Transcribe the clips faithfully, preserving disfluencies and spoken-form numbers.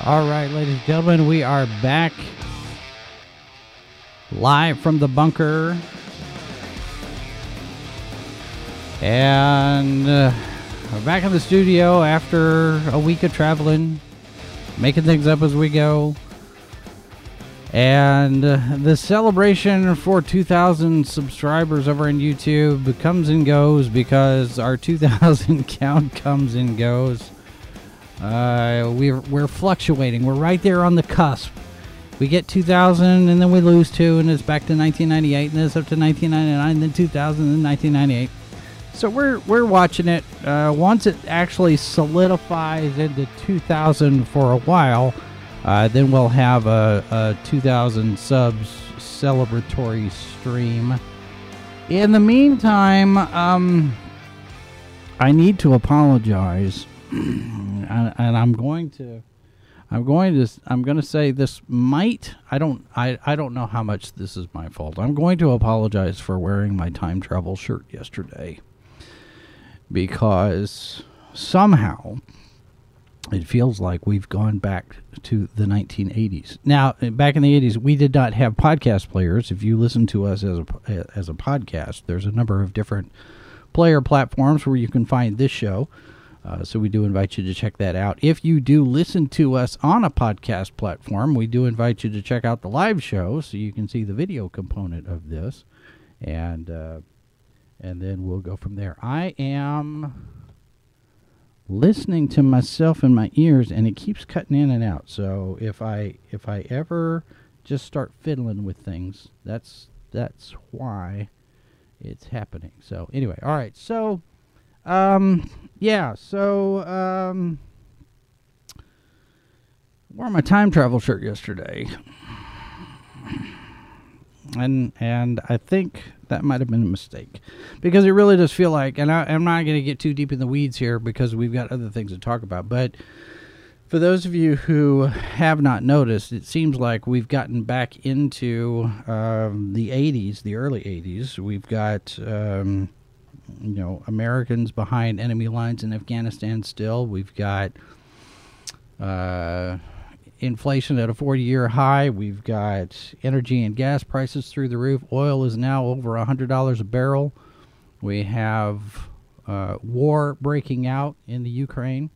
All right, ladies and gentlemen, we are back live from the bunker. And uh, we're back in the studio after a week of traveling, making things up as we go. And uh, the celebration for two thousand subscribers over on YouTube comes and goes because our two thousand count comes and goes. Uh, we're, we're fluctuating. We're right there on the cusp. We get two thousand and then we lose two, and it's back to nineteen ninety-eight, and then it's up to nineteen ninety-nine, and then two thousand, and then nineteen ninety-eight. So we're we're watching it. Uh, once it actually solidifies into two thousand for a while, uh, then we'll have a, a two thousand subs celebratory stream. In the meantime, um, I need to apologize. And, and I'm going to, I'm going to, I'm going to say this might, I don't, I, I don't know how much this is my fault. I'm going to apologize for wearing my time travel shirt yesterday, because somehow it feels like we've gone back to the nineteen eighties. Now, back in the eighties, we did not have podcast players. If you listen to us as a, as a podcast, there's a number of different player platforms where you can find this show. Uh, so we do invite you to check that out. If you do listen to us on a podcast platform, we do invite you to check out the live show so you can see the video component of this. And uh, and then we'll go from there. I am listening to myself in my ears, and it keeps cutting in and out. So if I if I ever just start fiddling with things, that's that's why it's happening. So anyway, all right, so... Um, yeah, so, um, wore my time travel shirt yesterday, and, and I think that might have been a mistake, because it really does feel like, and I, I'm not going to get too deep in the weeds here, because we've got other things to talk about, but for those of you who have not noticed, it seems like we've gotten back into, um, the eighties, the early eighties. We've got, um... you know, Americans behind enemy lines in Afghanistan still. We've got uh, inflation at a forty-year high. We've got energy and gas prices through the roof. Oil is now over one hundred dollars a barrel. We have uh, war breaking out in the Ukraine.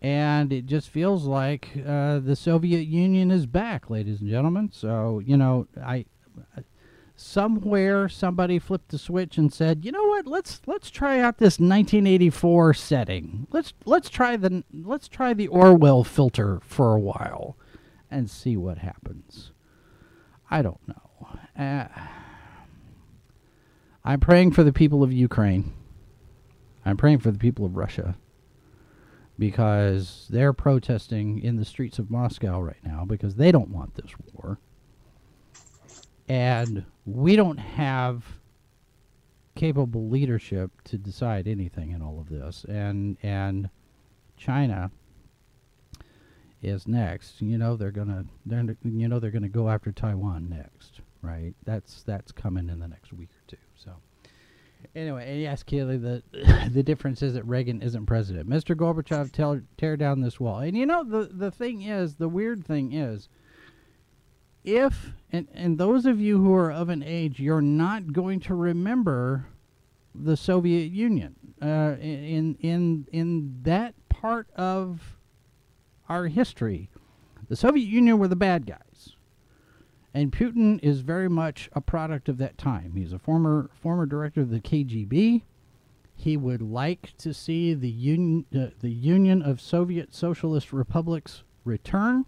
And it just feels like uh, the Soviet Union is back, ladies and gentlemen. So, you know, I... I somewhere somebody flipped the switch and said, you know what, let's let's try out this nineteen eighty-four setting. Let's let's try the let's try the Orwell filter for a while and see what happens. I don't know. Uh, I'm praying for the people of Ukraine. I'm praying for the people of Russia, because they're protesting in the streets of Moscow right now because they don't want this war. And we don't have capable leadership to decide anything in all of this. And and China is next. You know they're gonna. They're, you know they're gonna go after Taiwan next, right? That's that's coming in the next week or two. So anyway, yes, Keely. The the difference is that Reagan isn't president. Mister Gorbachev, tell, tear down this wall. And you know the the thing is, the weird thing is. If, and, and those of you who are of an age, you're not going to remember the Soviet Union. Uh, in, in, in that part of our history, the Soviet Union were the bad guys. And Putin is very much a product of that time. He's a former, former director of the K G B. He would like to see the Union, uh, the Union of Soviet Socialist Republics return.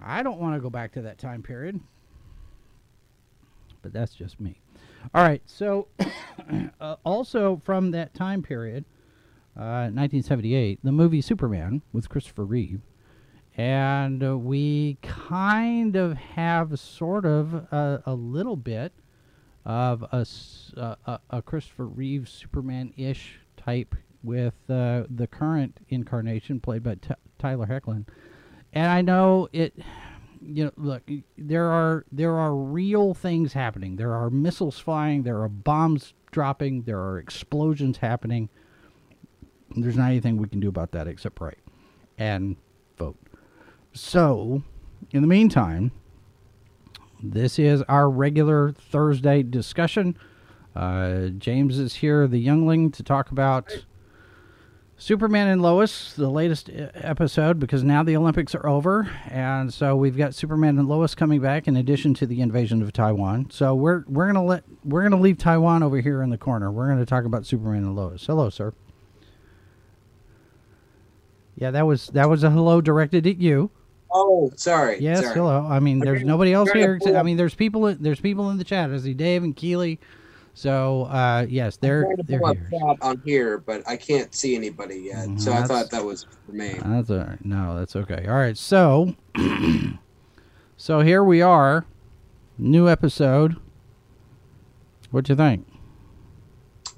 I don't want to go back to that time period, but that's just me. All right, so uh, also from that time period, uh, nineteen seventy-eight, the movie Superman with Christopher Reeve. And uh, we kind of have sort of a, a little bit of a, a, a Christopher Reeve Superman-ish type with uh, the current incarnation played by T- Tyler Hoechlin. And I know it, you know, look, there are, there are real things happening. There are missiles flying. There are bombs dropping. There are explosions happening. There's not anything we can do about that except pray and vote. So, in the meantime, this is our regular Thursday discussion. Uh, James is here, the youngling, to talk about Superman and Lois, the latest episode, because now the Olympics are over. And so we've got Superman and Lois coming back in addition to the invasion of Taiwan. So we're we're going to let we're going to leave Taiwan over here in the corner. We're going to talk about Superman and Lois. Hello, sir. Yeah, that was that was a hello directed at you. Oh, sorry. Yes, sorry. Hello. I mean, there's nobody else here. I mean, there's people. There's people in the chat. I see Dave and Keeley. So uh, yes, they're they're here. On here, but I can't see anybody yet. Mm-hmm. So that's, I thought that was for me. That's all right. No, that's okay. All right. So, so here we are, new episode. What'd you think?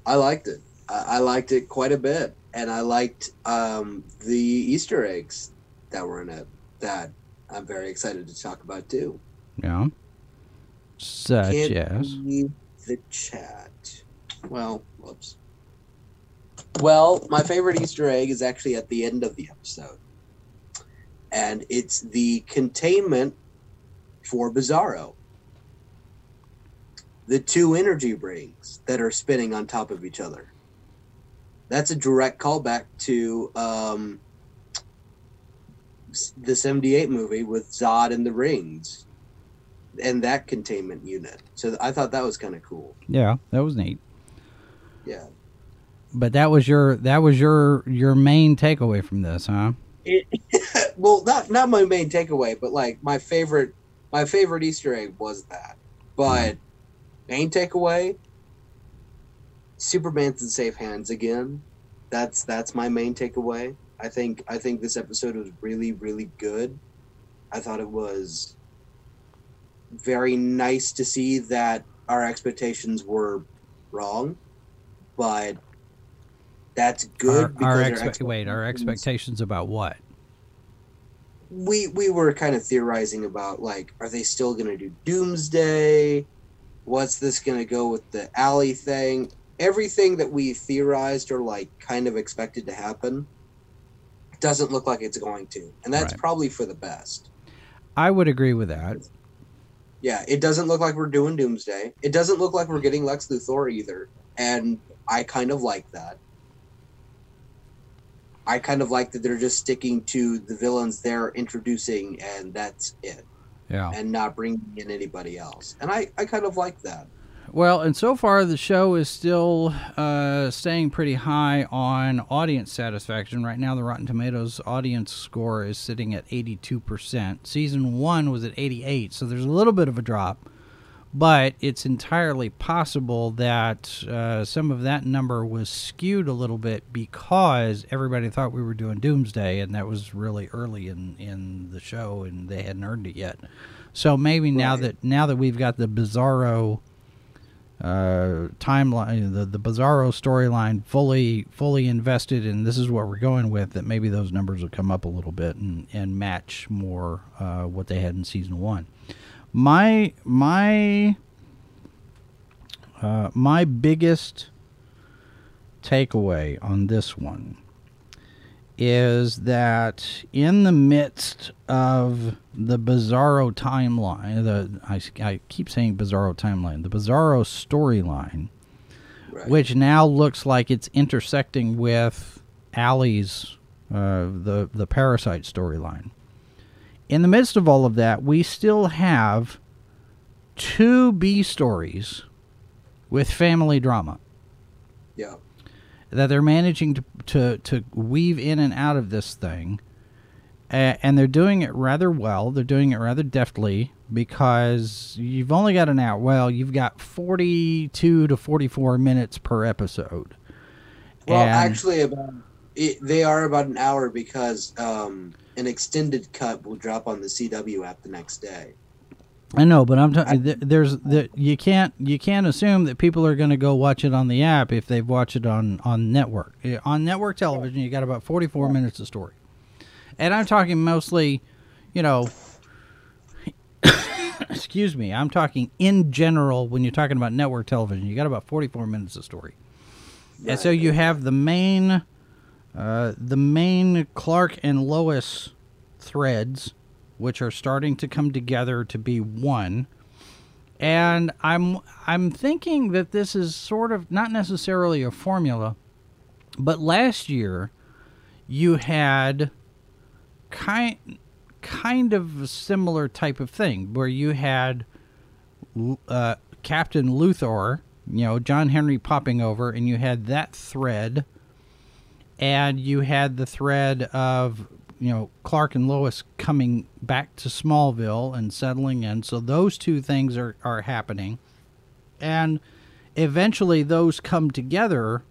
I liked it. I, I liked it quite a bit, and I liked um, the Easter eggs that were in it. That I'm very excited to talk about too. Yeah. Such Can't as the chat. Well, whoops. Well, my favorite Easter egg is actually at the end of the episode, and it's the containment for Bizarro. The two energy rings that are spinning on top of each other. That's a direct callback to um, the seventy-eight movie with Zod and the rings and that containment unit. So I thought that was kind of cool. Yeah, that was neat. Yeah. But that was your that was your your main takeaway from this, huh? It, well, not not my main takeaway, but like my favorite my favorite Easter egg was that. But mm-hmm. main takeaway, Superman's in safe hands again. That's that's my main takeaway. I think I think this episode was really, really good. I thought it was very nice to see that our expectations were wrong, but that's good. Our, our, expe- our expectations, wait, our expectations about what? We we were kind of theorizing about, like, are they still going to do Doomsday? What's this going to go with the Allie thing? Everything that we theorized or, like, kind of expected to happen doesn't look like it's going to, and that's right. Probably for the best. I would agree with that. Yeah, it doesn't look like we're doing Doomsday. It doesn't look like we're getting Lex Luthor either, and I kind of like that. I kind of like that they're just sticking to the villains they're introducing, and that's it. Yeah, and not bringing in anybody else, and I, I kind of like that. Well, and so far the show is still uh, staying pretty high on audience satisfaction. Right now the Rotten Tomatoes audience score is sitting at eighty-two percent. Season one was at eighty-eight, so there's a little bit of a drop. But it's entirely possible that uh, some of that number was skewed a little bit because everybody thought we were doing Doomsday, and that was really early in, in the show, and they hadn't earned it yet. So maybe now that, now that we've got the Bizarro... Uh, timeline, the, the Bizarro storyline fully fully invested, and this is what we're going with, that maybe those numbers will come up a little bit and, and match more uh, what they had in season one. My my uh, my biggest takeaway on this one is that in the midst of the Bizarro timeline, the I, I keep saying Bizarro timeline, the Bizarro storyline, right, which now looks like it's intersecting with Allie's, uh, the, the Parasite storyline. In the midst of all of that, we still have two B stories with family drama. Yeah. That they're managing to, to, to weave in and out of this thing. Uh, and they're doing it rather well. They're doing it rather deftly because you've only got an hour. Well, you've got forty-two to forty-four minutes per episode. Well, and actually about It, they are about an hour because um, an extended cut will drop on the C W app the next day. I know, but I'm talking. Th- there's the you can't you can't assume that people are going to go watch it on the app if they've watched it on on network on network television. You got about forty-four minutes of story, and I'm talking mostly, you know. Excuse me. I'm talking in general when you're talking about network television. You got about forty-four minutes of story, right. And so you have the main, uh, the main Clark and Lois threads, which are starting to come together to be one. And I'm I'm thinking that this is sort of not necessarily a formula, but last year you had kind kind of a similar type of thing where you had uh, Captain Luthor, you know, John Henry popping over, and you had that thread, and you had the thread of, you know, Clark and Lois coming back to Smallville and settling in. So those two things are, are happening. And eventually those come together.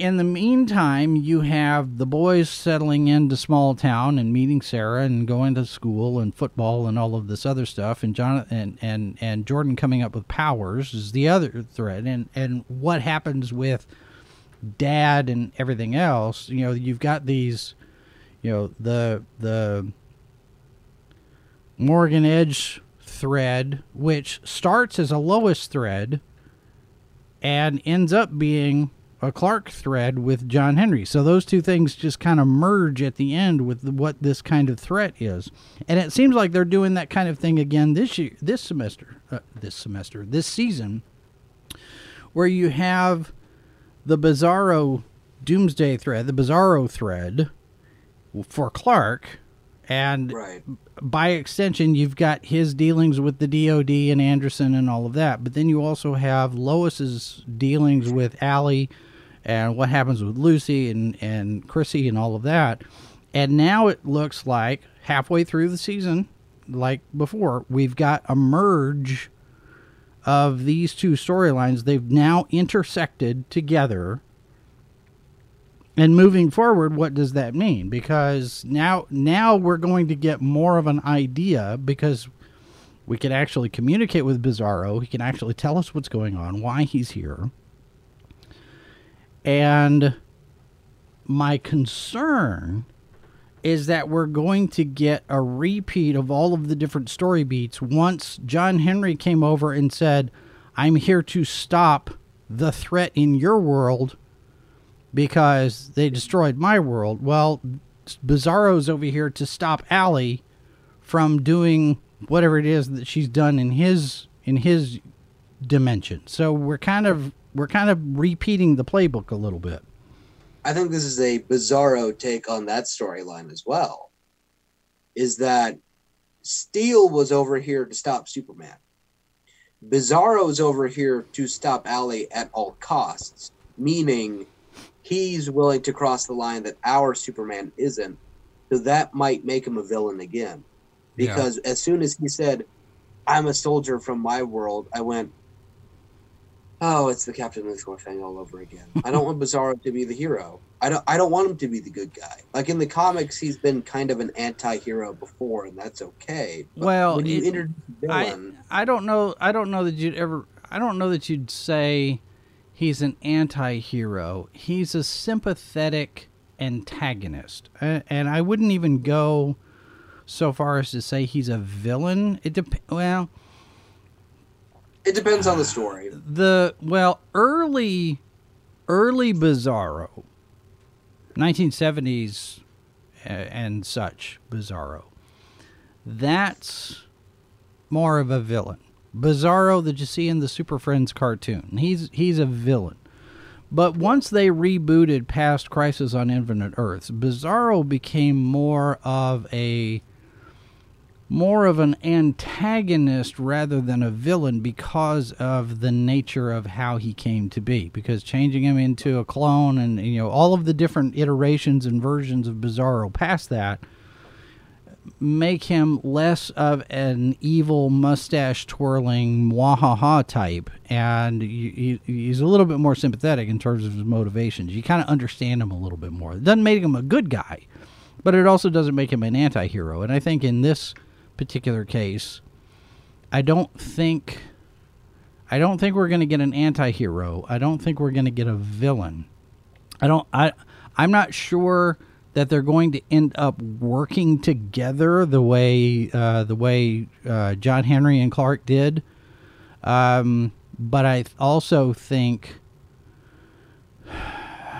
In the meantime, you have the boys settling into small town and meeting Sarah and going to school and football and all of this other stuff. And Jonathan and, and, and Jordan coming up with powers is the other thread. And, and what happens with Dad and everything else, you know, you've got these, you know, the the Morgan Edge thread, which starts as a Lois thread and ends up being a Clark thread with John Henry. So those two things just kind of merge at the end with the, what this kind of threat is. And it seems like they're doing that kind of thing again this year, this semester, uh, this semester, this season, where you have the Bizarro Doomsday thread, the Bizarro thread for Clark, and right. by extension, you've got his dealings with the D O D and Anderson and all of that. But then you also have Lois's dealings with Allie and what happens with Lucy and, and Chrissy and all of that. And now it looks like halfway through the season, like before, we've got a merge of these two storylines. They've now intersected together. And moving forward, what does that mean? Because now now we're going to get more of an idea, because we can actually communicate with Bizarro. He can actually tell us what's going on, why he's here. And my concern is that we're going to get a repeat of all of the different story beats once John Henry came over and said, I'm here to stop the threat in your world because they destroyed my world. Well, Bizarro's over here to stop Allie from doing whatever it is that she's done in his in his dimension. So we're kind of we're kind of repeating the playbook a little bit. I think this is a Bizarro take on that storyline as well, is that Steel was over here to stop Superman. Bizarro's over here to stop Allie at all costs, meaning he's willing to cross the line that our Superman isn't, so that might make him a villain again. Because yeah. as soon as he said, I'm a soldier from my world, I went, oh, it's the Captain Luthor thing all over again. I don't want Bizarro to be the hero. I don't I don't want him to be the good guy. Like in the comics, he's been kind of an anti-hero before, and that's okay. But well, when you it, introduce a villain, I, I don't know I don't know that you'd ever I don't know that you'd say he's an anti-hero. He's a sympathetic antagonist. And, and I wouldn't even go so far as to say he's a villain. It dep- well, It depends on the story. Uh, the well, early, early Bizarro, nineteen seventies and such Bizarro, that's more of a villain. Bizarro that you see in the Super Friends cartoon, he's he's a villain. But once they rebooted past Crisis on Infinite Earths, Bizarro became more of a more of an antagonist rather than a villain because of the nature of how he came to be, because changing him into a clone and, you know, all of the different iterations and versions of Bizarro past that make him less of an evil mustache-twirling mwahaha type, and you, you, he's a little bit more sympathetic in terms of his motivations. You kind of understand him a little bit more. It doesn't make him a good guy, but it also doesn't make him an anti-hero. And I think in this particular case, I don't think... I don't think we're going to get an anti-hero. I don't think we're going to get a villain. I don't, I, I'm not sure that they're going to end up working together the way, uh, the way, uh, John Henry and Clark did. Um, but I also think, I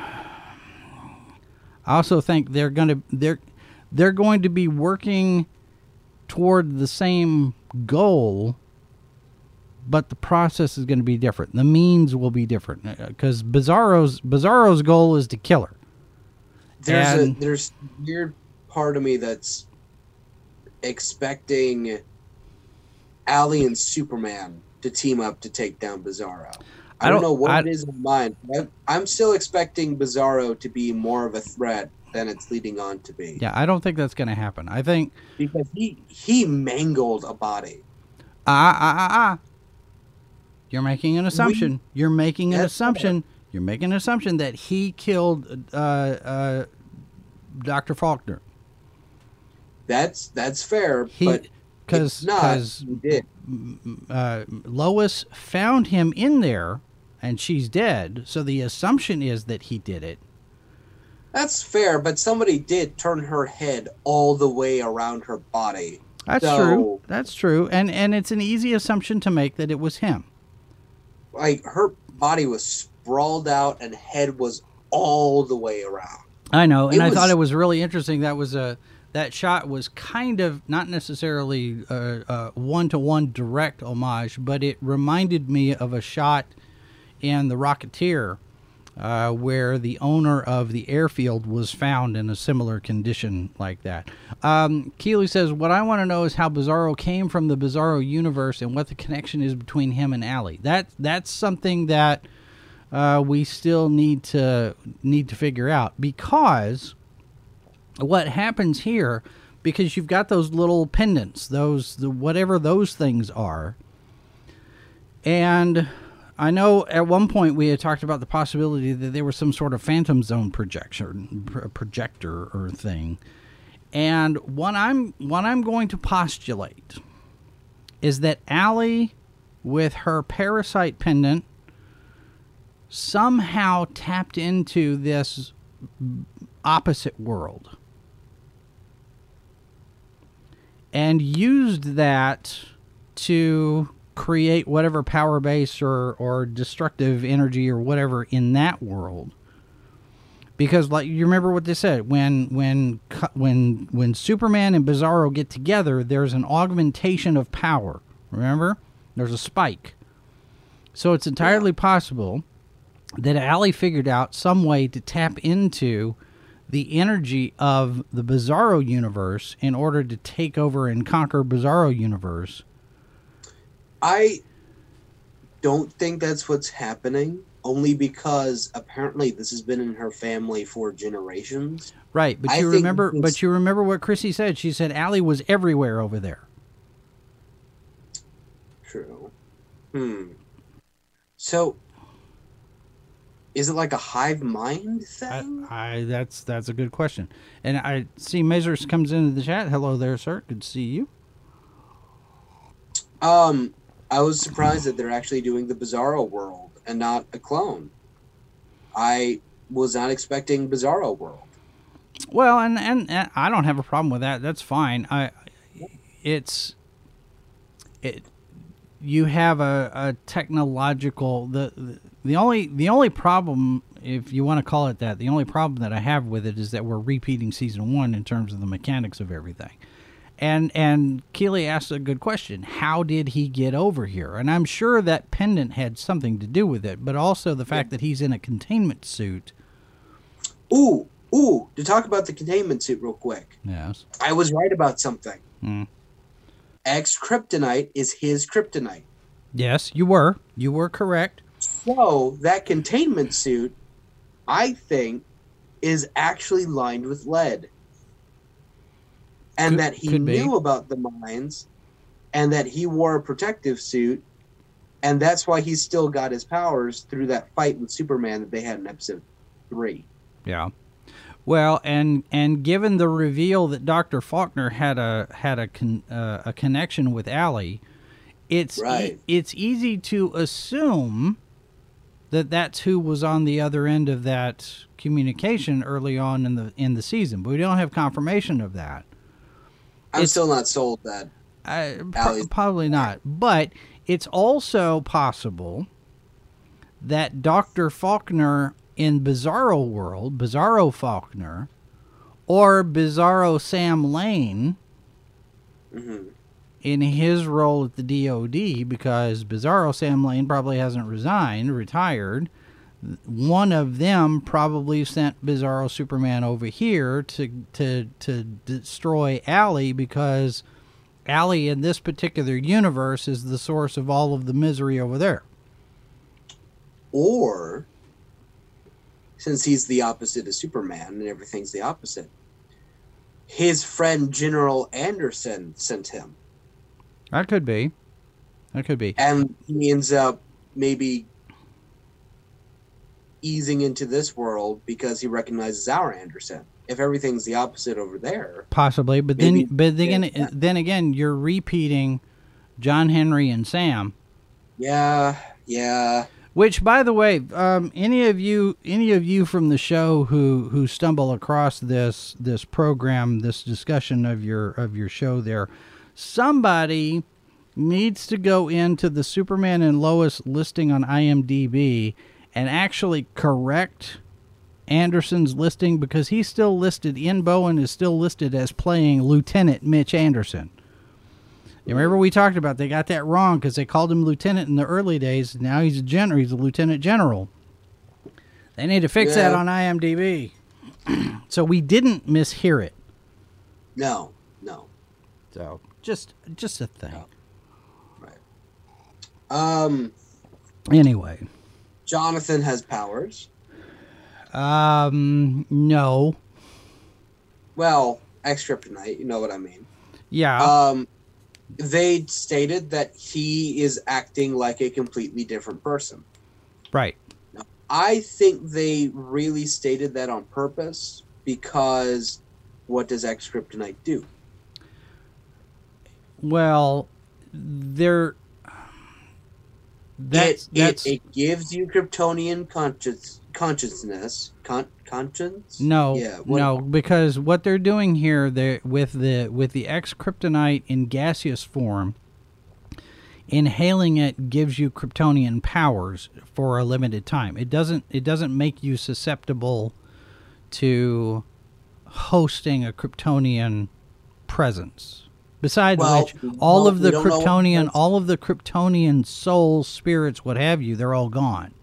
also think they're going to, they're, they're going to be working toward the same goal, but the process is going to be different. The means will be different because Bizarro's Bizarro's goal is to kill her. There's and a there's a weird part of me that's expecting Allie and Superman to team up to take down Bizarro. I, I don't, don't know what I, it is in mind. I, I'm still expecting Bizarro to be more of a threat than it's leading on to be. Yeah, I don't think that's going to happen. I think because he he mangled a body. Ah ah ah ah. You're making an assumption. We, You're making an assumption. It. You're making an assumption that he killed uh, uh, Doctor Faulkner. That's that's fair, he, but cause, not, cause, he did. Uh, Lois found him in there, and she's dead, so the assumption is that he did it. That's fair, but somebody did turn her head all the way around her body. That's so, true. That's true, and and it's an easy assumption to make that it was him. Like, her body was sprawled out and head was all the way around. I know, and I thought it was really interesting. That was a that shot was kind of not necessarily a one-to-one direct homage, but it reminded me of a shot in The Rocketeer uh, where the owner of the airfield was found in a similar condition like that. Um, Keeley says, what I want to know is how Bizarro came from the Bizarro universe and what the connection is between him and Allie. That, that's something that uh, we still need to, need to figure out, because what happens here, because you've got those little pendants, those the, whatever those things are, and I know at one point we had talked about the possibility that there was some sort of Phantom Zone projection, projector or thing. And what I'm what I'm going to postulate is that Allie, with her parasite pendant, somehow tapped into this opposite world and used that to create whatever power base or, or destructive energy or whatever in that world. Because, like, you remember what they said, when when when when Superman and Bizarro get together, there's an augmentation of power. Remember, there's a spike. So it's entirely possible that Allie figured out some way to tap into the energy of the Bizarro universe in order to take over and conquer Bizarro universe. I don't think that's what's happening. Only because apparently this has been in her family for generations. Right, but you I remember but you remember what Chrissy said. She said Allie was everywhere over there. True. Hmm. So is it like a hive mind thing? I, I that's that's a good question. And I see Mazers comes into the chat. Hello there, sir. Good to see you. Um I was surprised that they're actually doing the Bizarro world and not a clone. I was not expecting Bizarro world. Well, and, and and I don't have a problem with that. That's fine. I, it's, it, you have a, a technological the, the the only the only problem, if you want to call it that, the only problem that I have with it is that we're repeating season one in terms of the mechanics of everything. And and Keeley asked a good question. How did he get over here? And I'm sure that pendant had something to do with it, but also the fact that he's in a containment suit. Ooh, ooh, to talk about the containment suit real quick. Yes. I was right about something. Mm. X-Kryptonite is his kryptonite. Yes, you were. You were correct. So that containment suit, I think, is actually lined with lead. and could, that he knew be. about the mines, and that he wore a protective suit, and that's why he still got his powers through that fight with Superman that they had in episode three. Yeah. Well, and and given the reveal that Doctor Faulkner had a had a con, uh, a connection with Allie, it's right. e- it's easy to assume that that's who was on the other end of that communication early on in the in the season, but we don't have confirmation of that. I'm it's, still not sold that. I, pro- probably not, but it's also possible that Doctor Faulkner in Bizarro World, Bizarro Faulkner, or Bizarro Sam Lane, mm-hmm. in his role at the D O D, because Bizarro Sam Lane probably hasn't resigned, retired. One of them probably sent Bizarro Superman over here to to to destroy Allie, because Allie in this particular universe is the source of all of the misery over there. Or, since he's the opposite of Superman and everything's the opposite, his friend General Anderson sent him. That could be. That could be. And he ends up maybe easing into this world because he recognizes our Anderson. If everything's the opposite over there, possibly. But maybe, then, but then, yeah. again, then again, you're repeating John Henry and Sam. Yeah. Yeah. Which, by the way, um, any of you, any of you from the show who, who stumble across this this program, this discussion of your of your show, there, somebody needs to go into the Superman and Lois listing on I M D B and actually correct Anderson's listing, because he's still listed in Bowen is still listed as playing Lieutenant Mitch Anderson. You remember we talked about they got that wrong because they called him lieutenant in the early days. Now he's a general. He's a lieutenant general. They need to fix yeah. that on I M D B. So we didn't mishear it. No, no. So just just a thing. No. Right. Um. Anyway, Jonathan has powers. Um. No. Well, X-Kryptonite. You know what I mean. Yeah. Um. They stated that he is acting like a completely different person. Right. Now, I think they really stated that on purpose, because what does X-Kryptonite do? Well, there. That's, it, that's, it, it gives you Kryptonian conscience, consciousness. Con, conscience? No, yeah, what, no, because what they're doing here, they with the with the X-Kryptonite in gaseous form, inhaling it gives you Kryptonian powers for a limited time. It doesn't. It doesn't make you susceptible to hosting a Kryptonian presence. Besides well, which, all well, of the Kryptonian, all of the Kryptonian souls, spirits, what have you, they're all gone.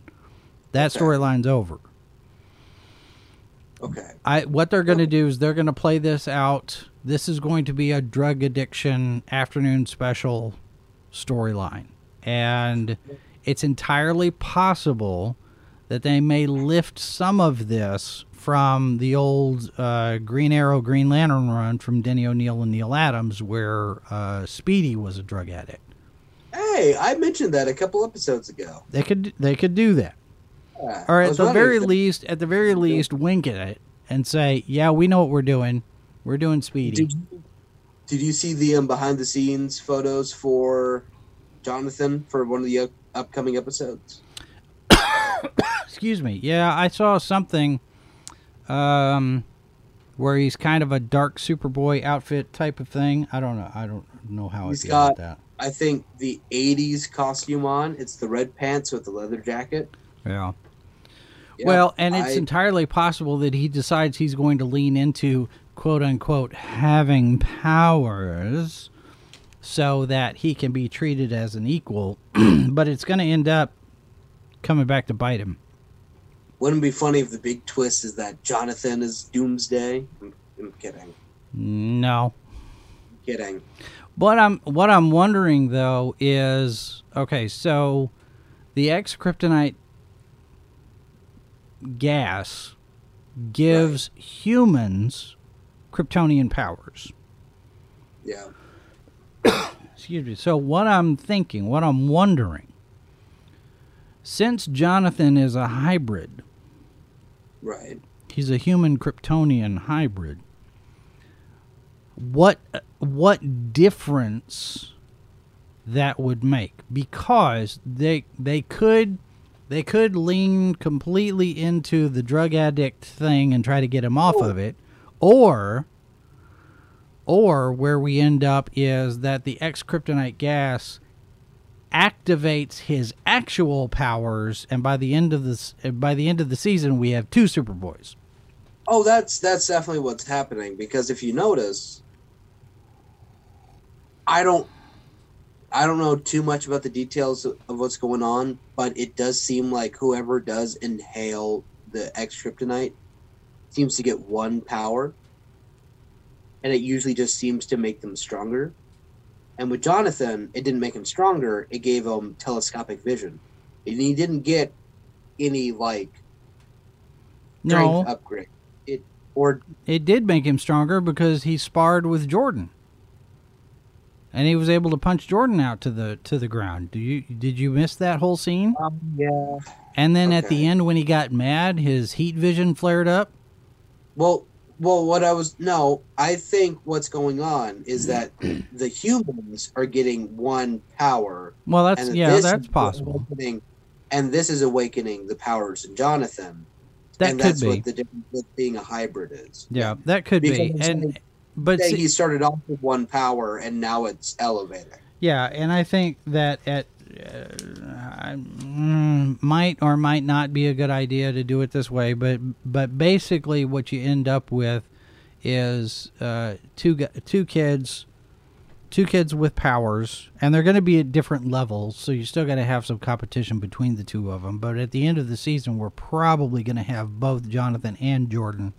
That okay. storyline's over. Okay. I what they're going to do is they're going to play this out. This is going to be a drug addiction afternoon special storyline, and it's entirely possible that they may lift some of this from the old uh, Green Arrow, Green Lantern run from Denny O'Neil and Neil Adams, where uh, Speedy was a drug addict. Hey, I mentioned that a couple episodes ago. They could, they could do that, yeah, or at the very least, at the very least, wink at it and say, "Yeah, we know what we're doing. We're doing Speedy." Did you, did you see the um, behind-the-scenes photos for Jonathan for one of the up- upcoming episodes? Excuse me. Yeah, I saw something um, where he's kind of a dark Superboy outfit type of thing. I don't know. I don't know how he's I feel got, about that. I think the eighties costume on. It's the red pants with the leather jacket. Yeah. yeah well, and it's I, entirely possible that he decides he's going to lean into quote unquote having powers so that he can be treated as an equal, but it's going to end up coming back to bite him. Wouldn't it be funny if the big twist is that Jonathan is Doomsday? I'm, I'm kidding. No. I'm kidding. But I'm, what I'm wondering, though, is, okay, so the X-Kryptonite gas gives right. humans Kryptonian powers. Yeah. Excuse me. So what I'm thinking, what I'm wondering, since Jonathan is a hybrid, right? He's a human Kryptonian hybrid. What what difference that would make? Because they they could they could lean completely into the drug addict thing and try to get him off Ooh. of it, or or where we end up is that the X-Kryptonite gas activates his actual powers, and by the end of this by the end of the season we have two Superboys. Oh, that's that's definitely what's happening, because if you notice, I don't I don't know too much about the details of what's going on, but it does seem like whoever does inhale the X-Kryptonite seems to get one power, and it usually just seems to make them stronger. And with Jonathan, it didn't make him stronger. It gave him telescopic vision. And he didn't get any, like, no upgrade. It or It did make him stronger because he sparred with Jordan. And he was able to punch Jordan out to the to the ground. Do you did you miss that whole scene? Um, yeah. And then okay. at the end when he got mad, his heat vision flared up? Well, Well, what I was... No, I think what's going on is that the humans are getting one power. Well, that's... And yeah, this that's possible. And this is awakening the powers in Jonathan. That and could that's be. What the difference with being a hybrid is. Yeah, that could because be. And saying, but saying see, he started off with one power, and now it's elevating. Yeah, and I think that at uh, might or might not be a good idea to do it this way, but but basically what you end up with is uh, two two kids, two kids with powers, and they're going to be at different levels, so you're still going to have some competition between the two of them. But at the end of the season, we're probably going to have both Jonathan and Jordan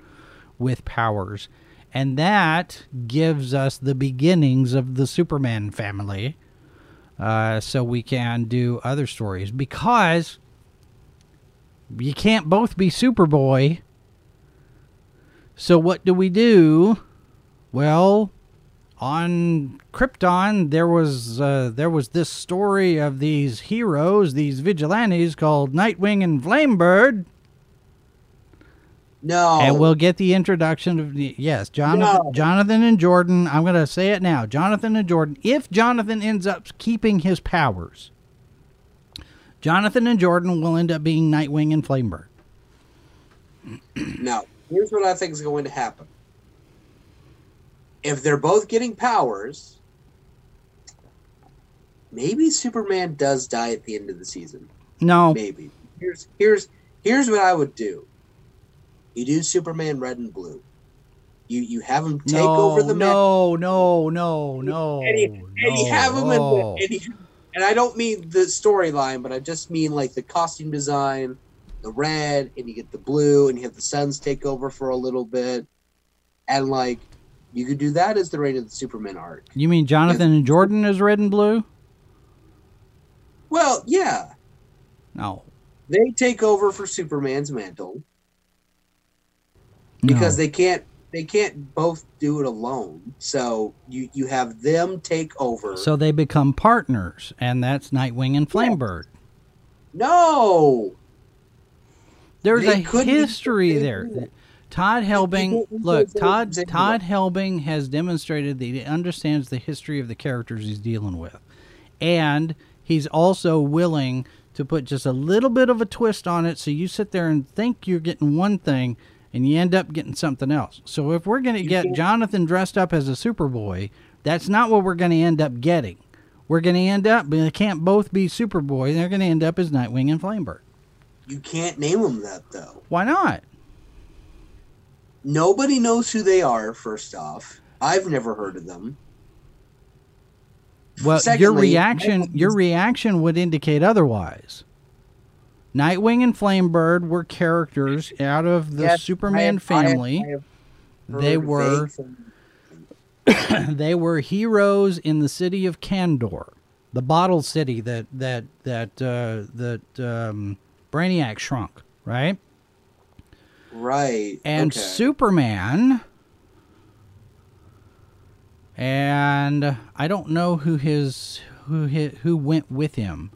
with powers, and that gives us the beginnings of the Superman family. Uh, so we can do other stories, because you can't both be Superboy. So what do we do? Well, on Krypton there was uh, there was this story of these heroes, these vigilantes called Nightwing and Flamebird. No. And we'll get the introduction of the, yes, Jonathan, no. Jonathan and Jordan. I'm going to say it now. Jonathan and Jordan. If Jonathan ends up keeping his powers, Jonathan and Jordan will end up being Nightwing and Flamebird. Now, here's what I think is going to happen. If they're both getting powers, maybe Superman does die at the end of the season. No. Maybe. Here's here's here's what I would do. You do Superman Red and Blue. You you have him take no, over the no, no, no, no, and he, no. And you have him no. in and, he, and I don't mean the storyline, but I just mean like the costume design, the red, and you get the blue, and you have the Suns take over for a little bit. And like you could do that as the reign of the Superman arc. You mean Jonathan and, and Jordan as Red and Blue? Well, yeah. No. They take over for Superman's mantle. Because no. they can't, they can't both do it alone. So you you have them take over. So they become partners, and that's Nightwing and Flamebird. No, there's they a history there. Todd Helbing, look, Todd Todd Helbing has demonstrated that he understands the history of the characters he's dealing with, and he's also willing to put just a little bit of a twist on it. So you sit there and think you're getting one thing, and you end up getting something else. So if we're going to get Jonathan dressed up as a Superboy, that's not what we're going to end up getting. We're going to end up, they can't both be Superboy. They're going to end up as Nightwing and Flamebird. You can't name them that, though. Why not? Nobody knows who they are, first off. I've never heard of them. Well, Secondly, your reaction, your reaction would indicate otherwise. Nightwing and Flamebird were characters out of the yes, Superman I have, family. I have, I have they were they were heroes in the city of Kandor, the bottle city that that that uh, that um, Brainiac shrunk, right? Right. And okay. Superman and I don't know who his who his, who went with him.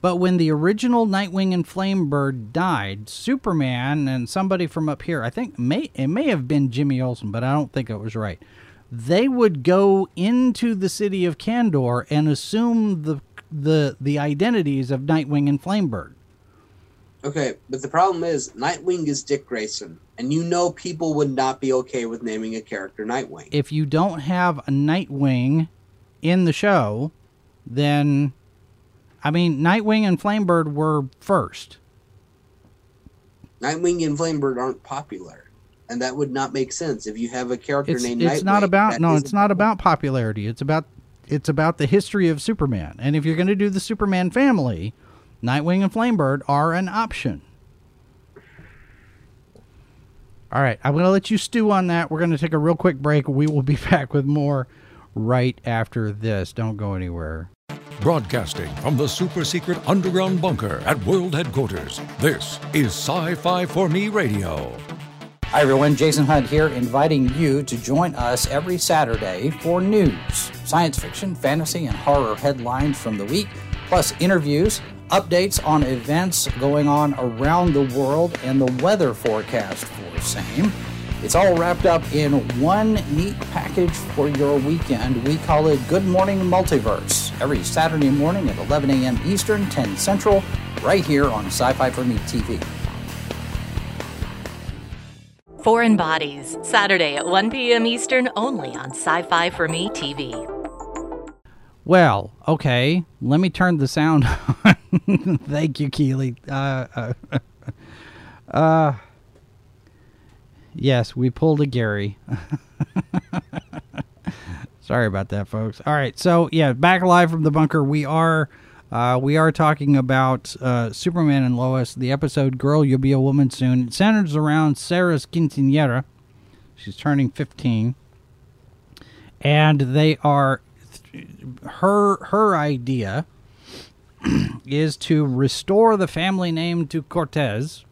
But when the original Nightwing and Flamebird died, Superman and somebody from up here, I think may, it may have been Jimmy Olsen, but I don't think it was right, they would go into the city of Kandor and assume the the the identities of Nightwing and Flamebird. Okay, but the problem is Nightwing is Dick Grayson, and you know people would not be okay with naming a character Nightwing. If you don't have a Nightwing in the show, then... I mean, Nightwing and Flamebird were first. Nightwing and Flamebird aren't popular, and that would not make sense if you have a character it's, named it's Nightwing. It's not about no, it's not about popularity. It's about it's about the history of Superman. And if you're going to do the Superman family, Nightwing and Flamebird are an option. All right, I'm going to let you stew on that. We're going to take a real quick break. We will be back with more right after this. Don't go anywhere. Broadcasting from the super-secret underground bunker at World Headquarters, this is Sci-Fi for Me Radio. Hi everyone, Jason Hunt here, inviting you to join us every Saturday for news, science fiction, fantasy, and horror headlines from the week, plus interviews, updates on events going on around the world, and the weather forecast for the same. It's all wrapped up in one neat package for your weekend. We call it Good Morning Multiverse. Every Saturday morning at eleven a m Eastern, ten Central, right here on Sci-Fi for Me T V. Foreign Bodies, Saturday at one p m Eastern, only on Sci-Fi for Me T V. Well, okay, let me turn the sound on. Thank you, Keely. Uh... uh, uh Yes, we pulled a Gary. Sorry about that, folks. All right, so yeah, back live from the bunker. We are, uh, we are talking about uh, Superman and Lois. The episode "Girl, You'll Be a Woman Soon." It centers around Sarah's quinceañera. She's turning fifteen, and they are her her idea is to restore the family name to Cortez.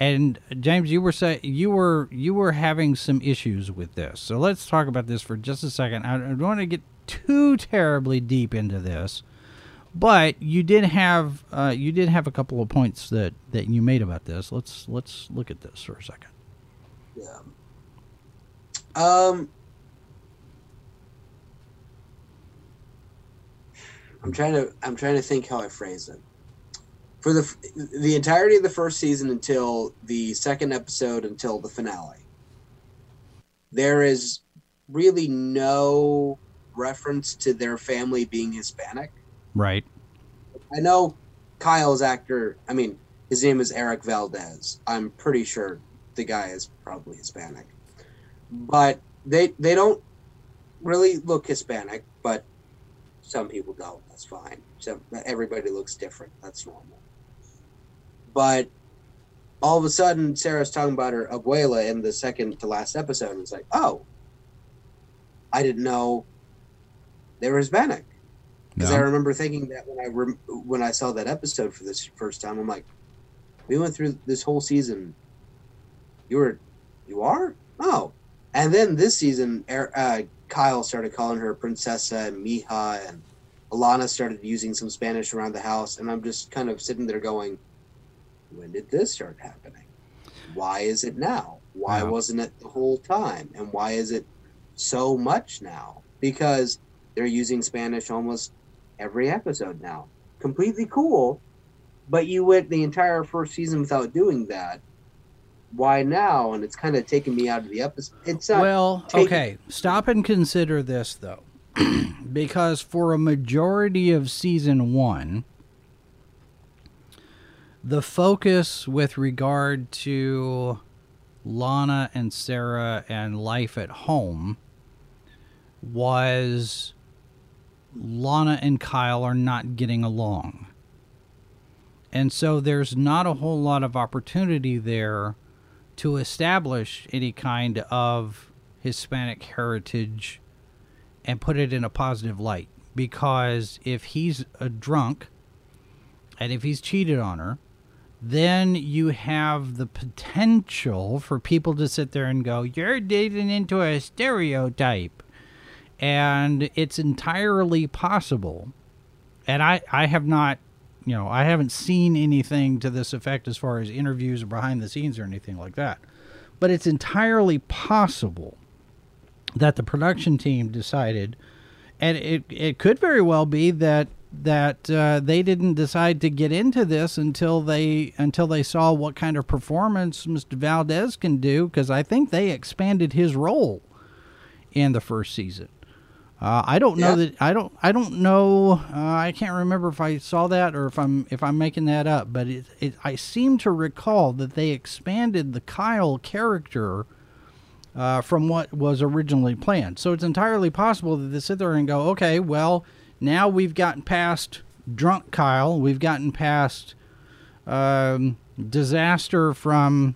And James, you were say, you were you were having some issues with this, so let's talk about this for just a second. I don't want to get too terribly deep into this, but you did have uh, you did have a couple of points that, that you made about this. Let's let's look at this for a second. Yeah. Um, I'm trying to I'm trying to think how I phrase it. For the the entirety of the first season until the second episode, until the finale, there is really no reference to their family being Hispanic. Right. I know Kyle's actor, I mean, his name is Eric Valdez. I'm pretty sure the guy is probably Hispanic. But they they don't really look Hispanic, but some people don't. That's fine. So everybody looks different. That's normal. But all of a sudden, Sarah's talking about her abuela in the second to last episode. And it's like, oh, I didn't know they were Hispanic. Because no. I remember thinking that when I rem- when I saw that episode for this first time, I'm like, we went through this whole season. You were, you are? Oh. And then this season, uh, Kyle started calling her Princesa and Mija, and Lana started using some Spanish around the house. And I'm just kind of sitting there going, when did this start happening? Why is it now? Why wow. wasn't it the whole time? And why is it so much now? Because they're using Spanish almost every episode now. Completely cool, but you went the entire first season without doing that. Why now? And it's kind of taking me out of the episode. It's not well, taking- okay. Stop and consider this, though. Because for a majority of season one, the focus with regard to Lana and Sarah and life at home was Lana and Kyle are not getting along. And so there's not a whole lot of opportunity there to establish any kind of Hispanic heritage and put it in a positive light. Because if he's a drunk and if he's cheated on her, then you have the potential for people to sit there and go, you're dating into a stereotype. And it's entirely possible. And I, I have not, you know, I haven't seen anything to this effect as far as interviews or behind the scenes or anything like that. But it's entirely possible that the production team decided, and it, it could very well be that that uh, they didn't decide to get into this until they until they saw what kind of performance Mister Valdez can do, because I think they expanded his role in the first season. Uh, I don't know yeah. that I don't I don't know uh, I can't remember if I saw that or if I'm if I'm making that up, but it, it I seem to recall that they expanded the Kyle character uh, from what was originally planned. So it's entirely possible that they sit there and go, okay, well, now we've gotten past drunk Kyle, we've gotten past um, disaster from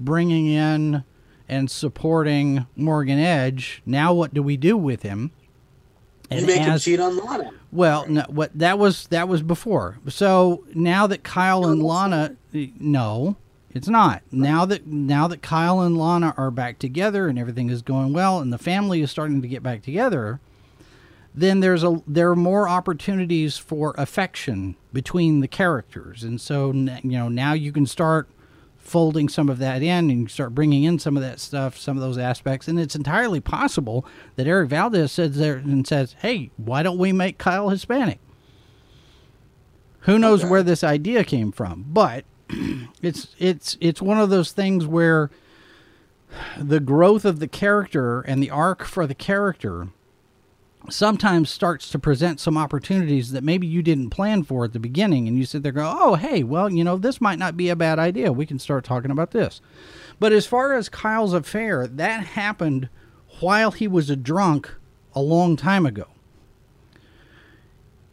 bringing in and supporting Morgan Edge. Now what do we do with him? And you make as, him cheat on Lana. Well, no, what that was that was before. So now that Kyle and Lana, no, it's not. Now that now that Kyle and Lana are back together and everything is going well and the family is starting to get back together, then there's a there are more opportunities for affection between the characters, and so you know now you can start folding some of that in and start bringing in some of that stuff, some of those aspects. And it's entirely possible that Eric Valdez sits there and says, hey, why don't we make Kyle Hispanic? Who knows okay. where this idea came from? But it's, it's, it's one of those things where the growth of the character and the arc for the character sometimes starts to present some opportunities that maybe you didn't plan for at the beginning, and you sit there and go, oh, hey, well, you know, this might not be a bad idea. We can start talking about this. But as far as Kyle's affair, that happened while he was a drunk a long time ago.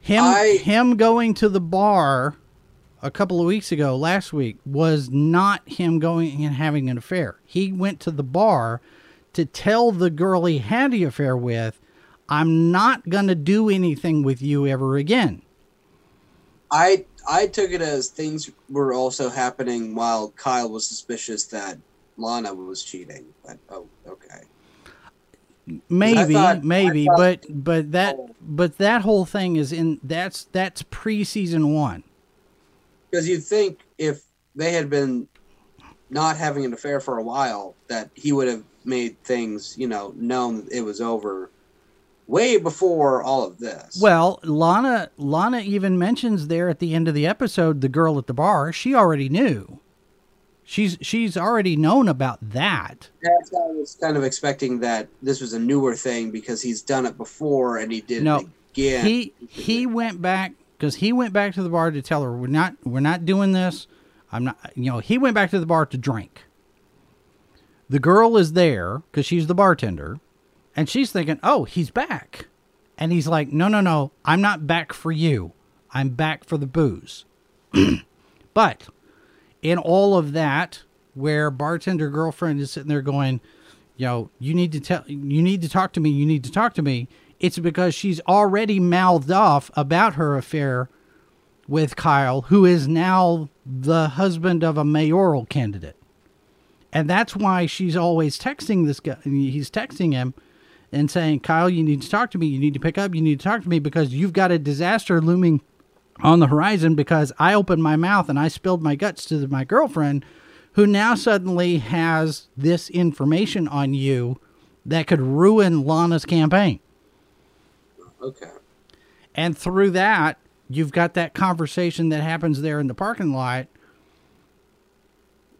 Him, I... him going to the bar a couple of weeks ago, last week, was not him going and having an affair. He went to the bar to tell the girl he had the affair with, I'm not going to do anything with you ever again. I I took it as things were also happening while Kyle was suspicious that Lana was cheating. But oh, okay. Maybe, thought, maybe, thought, but but that but that whole thing is in that's that's pre-season one. Because you'd think if they had been not having an affair for a while, that he would have made things, you know, known that it was over way before all of this. Well, Lana Lana even mentions there at the end of the episode, the girl at the bar, she already knew. She's she's already known about that. That's why I was kind of expecting that this was a newer thing, because he's done it before and he did no, it again. He he went back because he went back to the bar to tell her we're not we're not doing this. I'm not you know, he went back to the bar to drink. The girl is there because she's the bartender. And she's thinking, oh, he's back. And he's like, no, no, no, I'm not back for you. I'm back for the booze. But in all of that, where bartender girlfriend is sitting there going, you know, you need to tell, you need to talk to me. You need to talk to me. It's because she's already mouthed off about her affair with Kyle, who is now the husband of a mayoral candidate. And that's why she's always texting this guy. He's texting him and saying, Kyle, you need to talk to me. You need to pick up. You need to talk to me because you've got a disaster looming on the horizon because I opened my mouth and I spilled my guts to my girlfriend, who now suddenly has this information on you that could ruin Lana's campaign. Okay. And through that, you've got that conversation that happens there in the parking lot,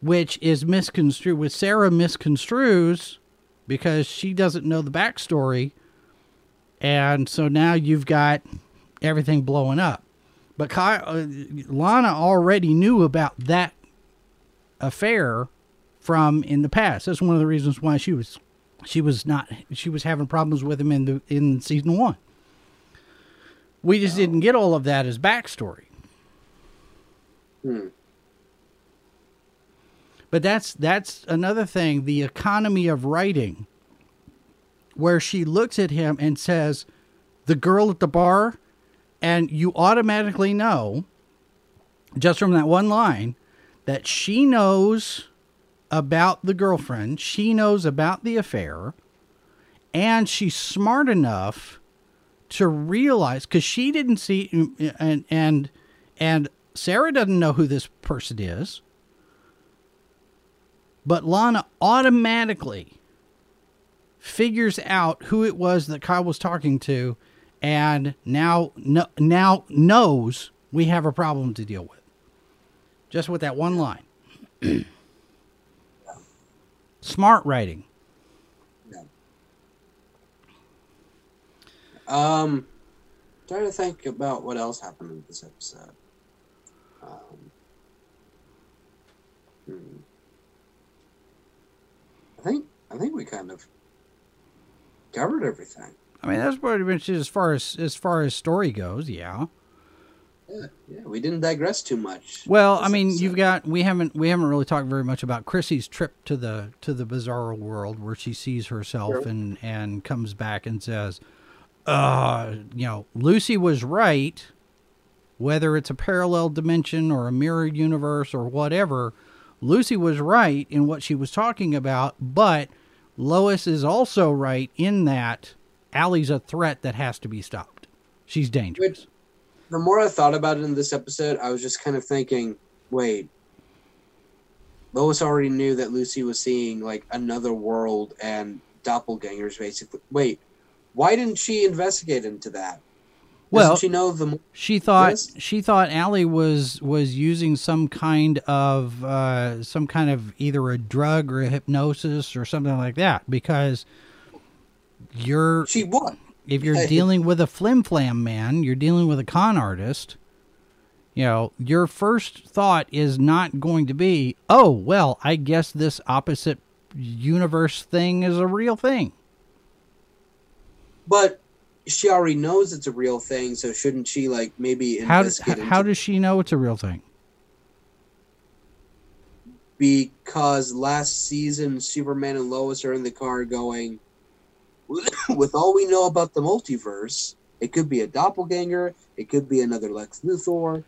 which is misconstrued, with Sarah misconstrues, because she doesn't know the backstory. And so now you've got everything blowing up. But Kyle, uh, Lana already knew about that affair from in the past. That's one of the reasons why she was she was not she was having problems with him in the in season one. We just oh. didn't get all of that as backstory. Hmm. But that's that's another thing, the economy of writing, where she looks at him and says, the girl at the bar, and you automatically know, just from that one line, that she knows about the girlfriend, she knows about the affair, And she's smart enough to realize, because she didn't see, and and and Sarah doesn't know who this person is, but Lana automatically figures out who it was that Kyle was talking to, and now no, now knows we have a problem to deal with. Just with that one line. Smart writing. Yeah. Um, trying to think about what else happened in this episode. Um, hmm. I think I think we kind of covered everything. I mean, that's pretty much as far as as far as story goes. Yeah. Yeah, yeah, we didn't digress too much. Well, I mean, episode. you've got we haven't we haven't really talked very much about Chrissy's trip to the to the Bizarro world, where she sees herself sure. and and comes back and says, "Uh, you know, Lucy was right. Whether it's a parallel dimension or a mirror universe or whatever, Lucy was right in what she was talking about. But Lois is also right in that Allie's a threat that has to be stopped. She's dangerous." Which, the more I thought about it in this episode, I was just kind of thinking, wait, Lois already knew that Lucy was seeing, like, another world and doppelgangers, basically. Wait, why didn't she investigate into that? Well, doesn't she know the she thought she thought Allie was was using some kind of uh, some kind of either a drug or a hypnosis or something like that, because you're she what. If you're dealing with a flim-flam man, you're dealing with a con artist, you know, your first thought is not going to be, oh, well, I guess this opposite universe thing is a real thing. But she already knows it's a real thing, so shouldn't she, like, maybe investigate? How, how does she know it's a real thing? Because last season, Superman and Lois are in the car going... with all we know about the multiverse, it could be a doppelganger, it could be another Lex Luthor.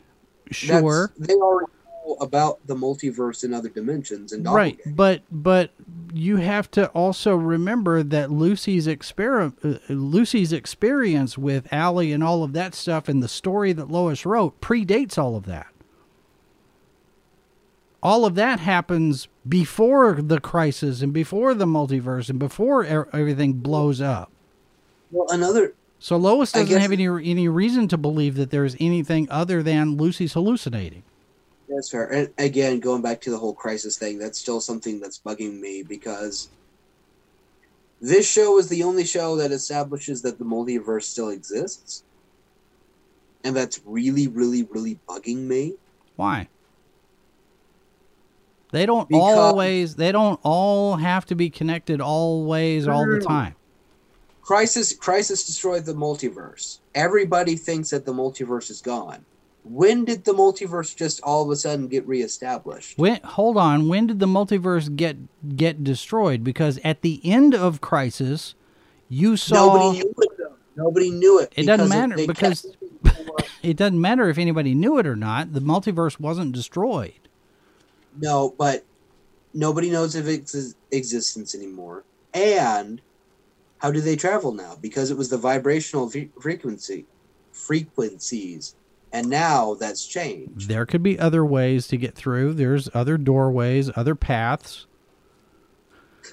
Sure. That's, they already know about the multiverse and other dimensions. And right, but but you have to also remember that Lucy's, exper Lucy's experience with Allie and all of that stuff and the story that Lois wrote predates all of that. All of that happens before the crisis and before the multiverse and before er everything blows up. Well, another... So Lois doesn't have any any reason to believe that there's anything other than Lucy's hallucinating. That's fair. And again, going back to the whole crisis thing, that's still something that's bugging me, because this show is the only show that establishes that the multiverse still exists. And that's really, really, really bugging me. Why? They don't because always, they don't all have to be connected always, all the time. Crisis, crisis destroyed the multiverse. Everybody thinks that the multiverse is gone. When did the multiverse just all of a sudden get reestablished? When, hold on. When did the multiverse get, get destroyed? Because at the end of Crisis, you saw... Nobody knew it, though. Nobody knew it. It doesn't matter, because it doesn't matter if anybody knew it or not. The multiverse wasn't destroyed. No, but nobody knows of its existence anymore. And how do they travel now? Because it was the vibrational frequency, frequencies, and now that's changed. There could be other ways to get through. There's other doorways, other paths.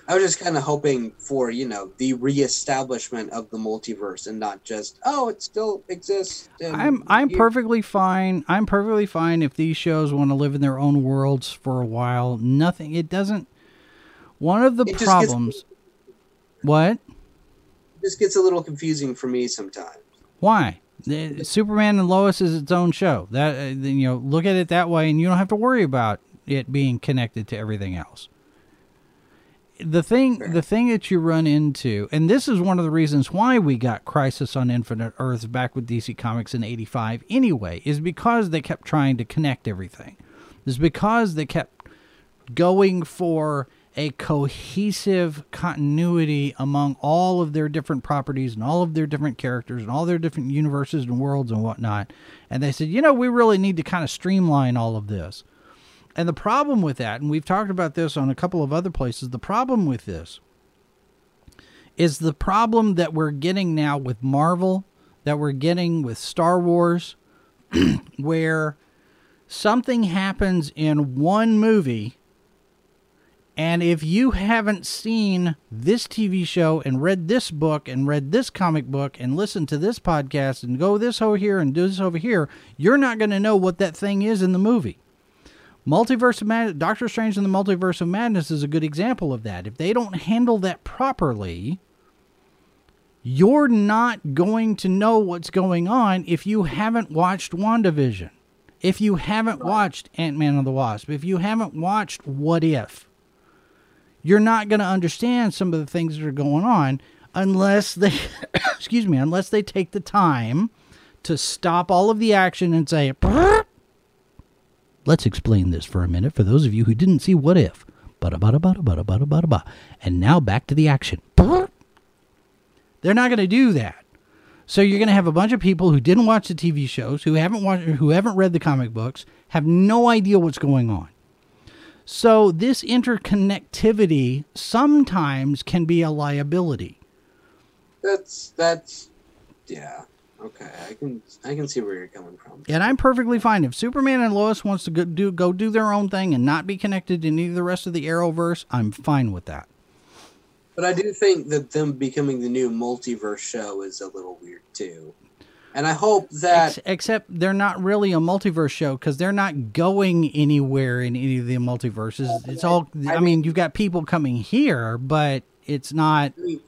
I was just kind of hoping for, you know, the reestablishment of the multiverse and not just, oh, it still exists. I'm I'm you. perfectly fine. I'm perfectly fine if these shows want to live in their own worlds for a while. Nothing. It doesn't. One of the it problems. Just gets, what? This gets a little confusing for me sometimes. Why? The, Superman and Lois is its own show. That, you know, look at it that way, and you don't have to worry about it being connected to everything else. The thing, the thing that you run into, and this is one of the reasons why we got Crisis on Infinite Earths back with D C Comics in eighty-five anyway, is because they kept trying to connect everything. It's because they kept going for a cohesive continuity among all of their different properties and all of their different characters and all their different universes and worlds and whatnot. And they said, you know, we really need to kind of streamline all of this. And the problem with that, and we've talked about this on a couple of other places, the problem with this is the problem that we're getting now with Marvel, that we're getting with Star Wars, where something happens in one movie, and if you haven't seen this T V show and read this book and read this comic book and listened to this podcast and go this over here and do this over here, you're not going to know what that thing is in the movie. Multiverse of Madness, Doctor Strange and the Multiverse of Madness is a good example of that. If they don't handle that properly, you're not going to know what's going on if you haven't watched WandaVision, if you haven't watched Ant-Man and the Wasp, if you haven't watched What If. You're not going to understand some of the things that are going on unless they, excuse me, unless they take the time to stop all of the action and say, let's explain this for a minute for those of you who didn't see What If. Ba-da-ba-da-ba-da-ba-da-ba-da-ba. And now back to the action. They're not going to do that. So you're going to have a bunch of people who didn't watch the T V shows, who haven't watched, who haven't read the comic books, have no idea what's going on. So this interconnectivity sometimes can be a liability. That's that's yeah. Okay, I can I can see where you're coming from. And I'm perfectly fine. If Superman and Lois wants to go do, go do their own thing and not be connected to any of the rest of the Arrowverse, I'm fine with that. But I do think that them becoming the new multiverse show is a little weird too. And I hope that... Except they're not really a multiverse show because they're not going anywhere in any of the multiverses. It's all... I mean, you've got people coming here, but it's not... I mean,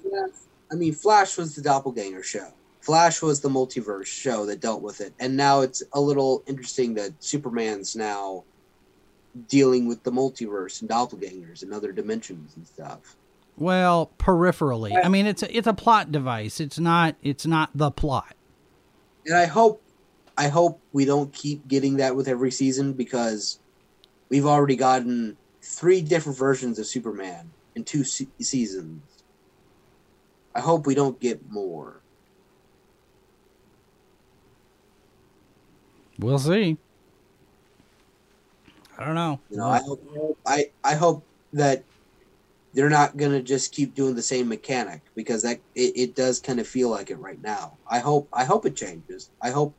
I mean, Flash was the doppelganger show. Flash was the multiverse show that dealt with it. And now it's a little interesting that Superman's now dealing with the multiverse and doppelgangers and other dimensions and stuff. Well, peripherally. I mean, it's a, it's a plot device. It's not it's not the plot. And I hope I hope we don't keep getting that with every season, because we've already gotten three different versions of Superman in two se- seasons. I hope we don't get more. We'll see. I don't know. You know, I hope, I, I hope that they're not going to just keep doing the same mechanic, because that it, it does kind of feel like it right now. I hope I hope it changes. I hope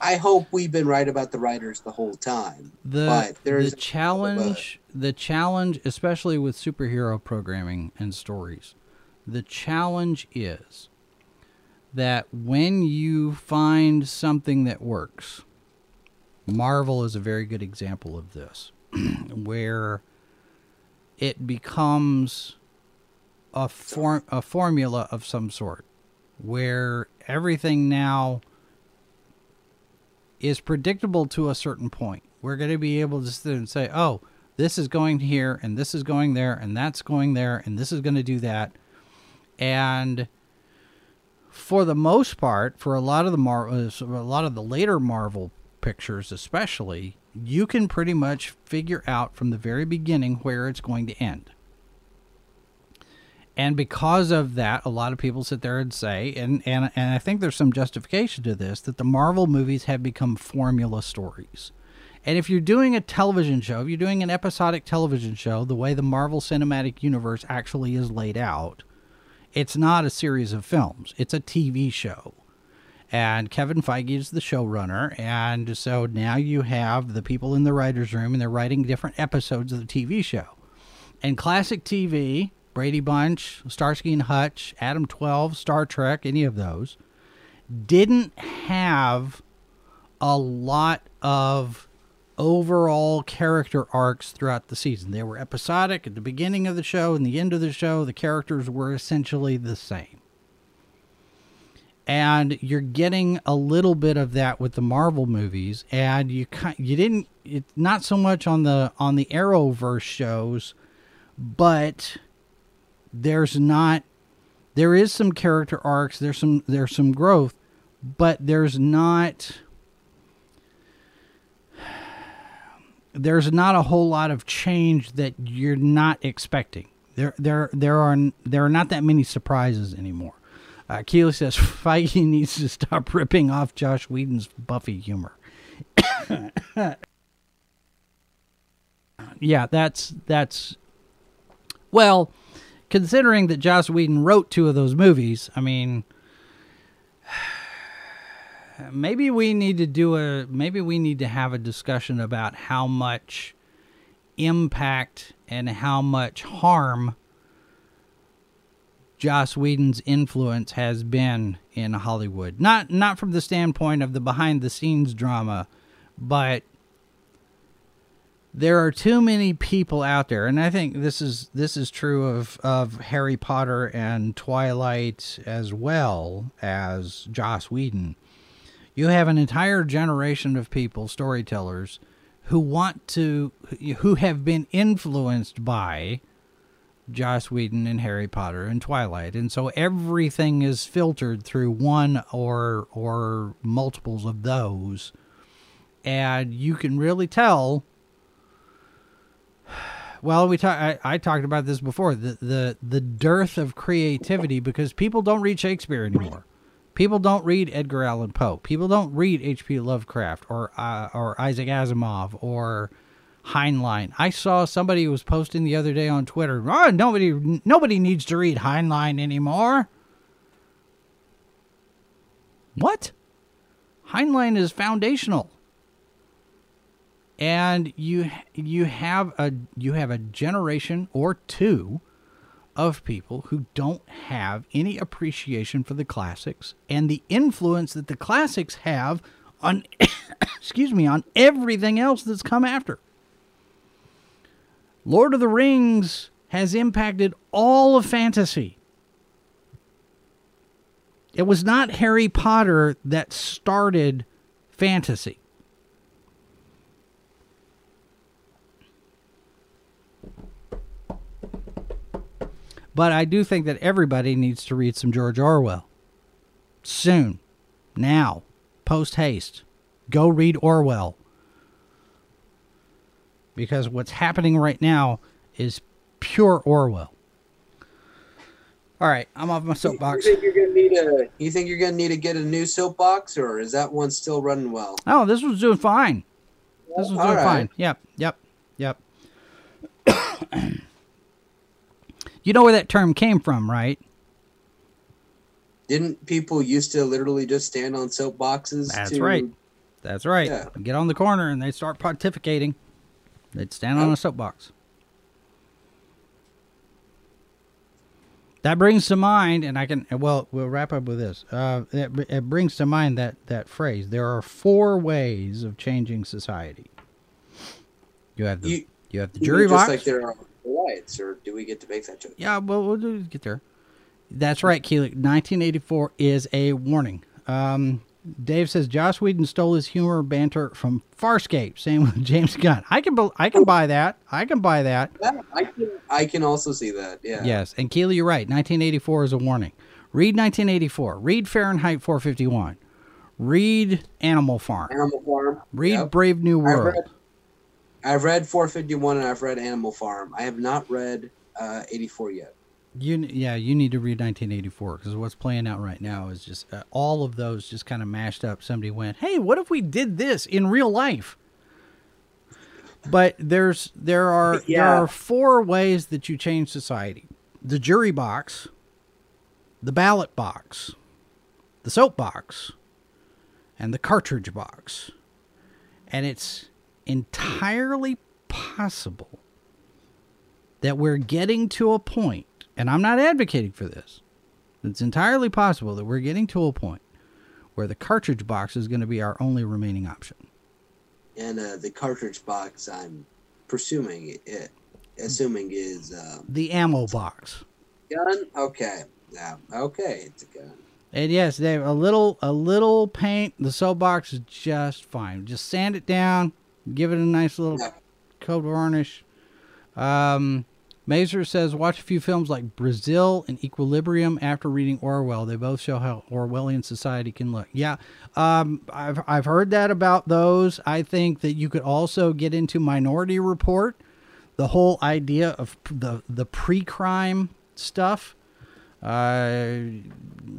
I hope we've been right about the writers the whole time. The, but there's the challenge, the challenge, especially with superhero programming and stories, the challenge is that when you find something that works, Marvel is a very good example of this, where it becomes a form, a formula of some sort, where everything now is predictable to a certain point. We're going to be able to sit and say, oh, this is going here, and this is going there, and that's going there, and this is going to do that. And for the most part, for a lot of the Mar- a lot of the later Marvel pictures especially, you can pretty much figure out from the very beginning where it's going to end. And because of that, a lot of people sit there and say, and, and, and I think there's some justification to this, that the Marvel movies have become formula stories. And if you're doing a television show, if you're doing an episodic television show, the way the Marvel Cinematic Universe actually is laid out, it's not a series of films. It's a T V show. And Kevin Feige is the showrunner, and so now you have the people in the writer's room, and they're writing different episodes of the T V show. And classic T V, Brady Bunch, Starsky and Hutch, Adam twelve, Star Trek, any of those, didn't have a lot of overall character arcs throughout the season. They were episodic at the beginning of the show and the end of the show. The characters were essentially the same. And you're getting a little bit of that with the Marvel movies, and you you didn't it, not so much on the on the Arrowverse shows, but there's not there is some character arcs, there's some there's some growth, but there's not there's not a whole lot of change that you're not expecting. There there there are there are not that many surprises anymore. Uh, Keely says, Feige needs to stop ripping off Joss Whedon's Buffy humor. yeah, that's, that's, well, considering that Joss Whedon wrote two of those movies, I mean, maybe we need to do a, maybe we need to have a discussion about how much impact and how much harm Joss Whedon's influence has been in Hollywood. Not, not from the standpoint of the behind-the-scenes drama, but there are too many people out there, and I think this is this is true of, of Harry Potter and Twilight as well as Joss Whedon. You have an entire generation of people, storytellers, who want to, who have been influenced by Joss Whedon and Harry Potter and Twilight, and so everything is filtered through one or or multiples of those, and you can really tell. Well, we talk, I, I talked about this before, the, the, the dearth of creativity, because people don't read Shakespeare anymore. People don't read Edgar Allan Poe. People don't read H P Lovecraft or, uh, or Isaac Asimov or Heinlein. I saw somebody who was posting the other day on Twitter, oh, nobody, nobody needs to read Heinlein anymore. What? Heinlein is foundational. And you you have a you have a generation or two of people who don't have any appreciation for the classics and the influence that the classics have on excuse me, on everything else that's come after. Lord of the Rings has impacted all of fantasy. It was not Harry Potter that started fantasy. But I do think that everybody needs to read some George Orwell. Soon. Now. Post haste. Go read Orwell. Because what's happening right now is pure Orwell. Alright, I'm off my soapbox. You think you're gonna need a, you think you're gonna need to get a new soapbox, or is that one still running well? Oh, this one's doing fine. This one's doing fine. Yep, yep, yep. You know where that term came from, right? Didn't people used to literally just stand on soapboxes? That's to... right. That's right. Yeah. Get on the corner and they'd start pontificating. They'd stand oh. on a soapbox. That brings to mind, and I can, well, we'll wrap up with this. Uh, it, it brings to mind that, that phrase. There are four ways of changing society. You have the, you, you have the jury box. Just like there are lights, or do we get to make that joke? Yeah, well, we'll do, get there. That's right, Keelik. nineteen eighty-four is a warning. Um, Dave says Joss Whedon stole his humor banter from Farscape. Same with James Gunn. I can, I can buy that. I can buy that. Yeah, I can. I can also see that. Yeah. Yes, and Keelik, you're right. nineteen eighty-four is a warning. Read nineteen eighty-four. Read Fahrenheit four fifty-one. Read Animal Farm. Animal Farm. Read yep. Brave New World. I've read four fifty-one and I've read Animal Farm. I have not read uh, eighty-four yet. You yeah, you need to read nineteen eighty-four, because what's playing out right now is just uh, all of those just kind of mashed up. Somebody went, "Hey, what if we did this in real life?" But there's there are yeah. there are four ways that you change society: the jury box, the ballot box, the soapbox, and the cartridge box, and it's entirely possible that we're getting to a point, and I'm not advocating for this, it's entirely possible that we're getting to a point where the cartridge box is going to be our only remaining option. And uh, the cartridge box, I'm presuming it, assuming is um, the ammo box. Gun? Okay. Yeah. Okay, it's a gun. And yes, they have a little a little paint. The soapbox is just fine. Just sand it down. Give it a nice little yeah. coat varnish. Um, Mazer says, watch a few films like Brazil and Equilibrium after reading Orwell. They both show how Orwellian society can look. Yeah, um, I've, I've heard that about those. I think that you could also get into Minority Report, the whole idea of the, the pre-crime stuff, uh,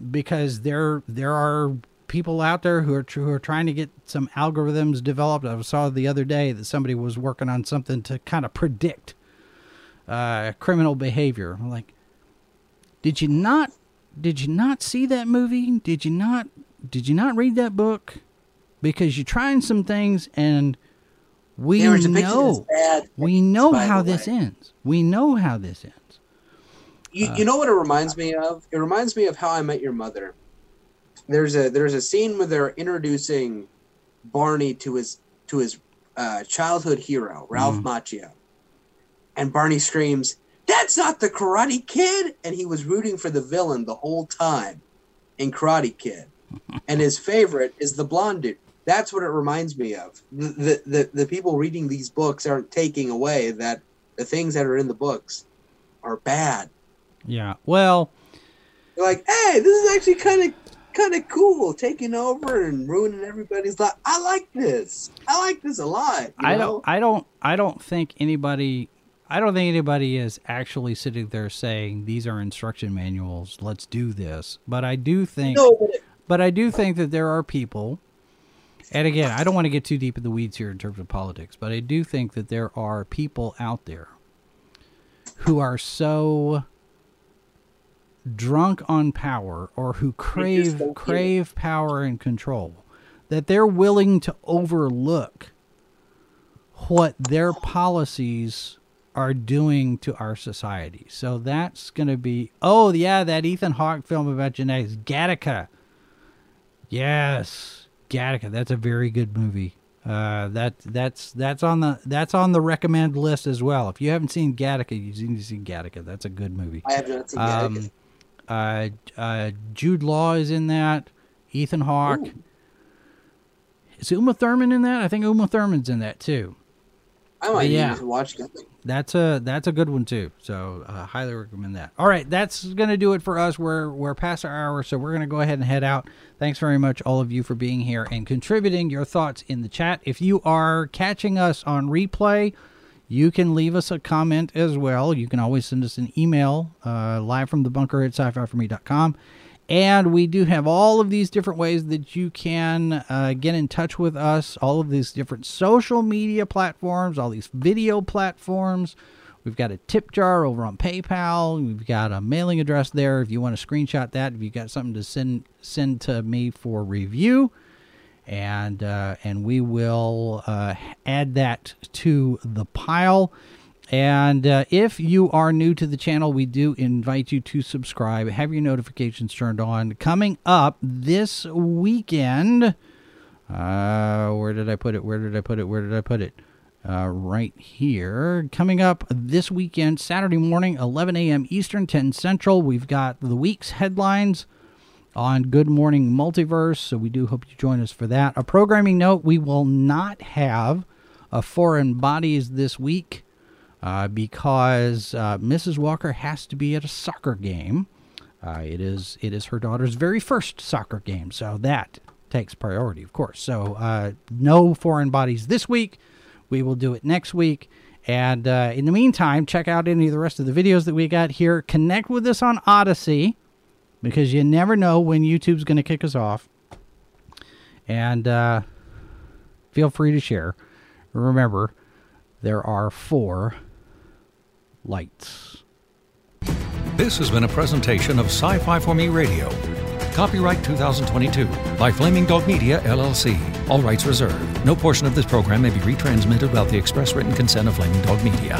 because there, there are... people out there who are who are trying to get some algorithms developed. I saw the other day that somebody was working on something to kind of predict uh, criminal behavior. I'm like, Did you not? Did you not see that movie? Did you not? Did you not read that book? Because you're trying some things, and we know bad, we know how this ends. We know how this ends. You, uh, you know what it reminds uh, me of? It reminds me of How I Met Your Mother. There's a there's a scene where they're introducing Barney to his to his uh, childhood hero, Ralph mm-hmm. Macchio, and Barney screams, "That's not the Karate Kid!" And he was rooting for the villain the whole time in Karate Kid. And his favorite is the blonde dude. That's what it reminds me of. The, the, the people reading these books aren't taking away that the things that are in the books are bad. Yeah, well... They're like, hey, this is actually kind of kind of cool, taking over and ruining everybody's life. I like this. I like this a lot. You I, know? Don't, I, don't, I don't think anybody... I don't think anybody is actually sitting there saying, these are instruction manuals, let's do this. But I do think... No, but, it, but I do think that there are people... And again, I don't want to get too deep in the weeds here in terms of politics, but I do think that there are people out there who are so drunk on power or who crave crave power and control that they're willing to overlook what their policies are doing to our society. So that's going to be, oh, yeah, that Ethan Hawke film about genetics, Gattaca. Yes. Gattaca, that's a very good movie. Uh, that that's that's on the that's on the recommend list as well. If you haven't seen Gattaca, you need to see Gattaca. That's a good movie. I have not seen um, Gattaca. Uh, uh, Jude Law is in that. Ethan Hawke. Ooh. Is Uma Thurman in that? I think Uma Thurman's in that too. I might yeah, need to watch that. That's a that's a good one too. So uh, highly recommend that. All right, that's gonna do it for us. We're we're past our hour, so we're gonna go ahead and head out. Thanks very much, all of you, for being here and contributing your thoughts in the chat. If you are catching us on replay, you can leave us a comment as well. You can always send us an email, uh, live from the bunker at sci fi for me dot com. And we do have all of these different ways that you can uh, get in touch with us, all of these different social media platforms, all these video platforms. We've got a tip jar over on PayPal. We've got a mailing address there if you want to screenshot that, if you've got something to send send to me for review. And, uh, and we will uh, add that to the pile. And uh, if you are new to the channel, we do invite you to subscribe. Have your notifications turned on. Coming up this weekend, uh, where did I put it? Where did I put it? Where did I put it? Uh, right here. Coming up this weekend, Saturday morning, eleven a m Eastern, ten Central. We've got the week's headlines on Good Morning Multiverse. So we do hope you join us for that. A programming note, we will not have a foreign bodies this week. Uh, because uh, Missus Walker has to be at a soccer game. Uh, it is it is her daughter's very first soccer game, so that takes priority, of course. So uh, no foreign bodies this week. We will do it next week. And uh, in the meantime, check out any of the rest of the videos that we got here. Connect with us on Odyssey, because you never know when YouTube's going to kick us off. And uh, feel free to share. Remember, there are four... lights. This has been a presentation of Sci-Fi for Me Radio. Copyright twenty twenty-two by Flaming Dog Media, L L C. All rights reserved. No portion of this program may be retransmitted without the express written consent of Flaming Dog Media.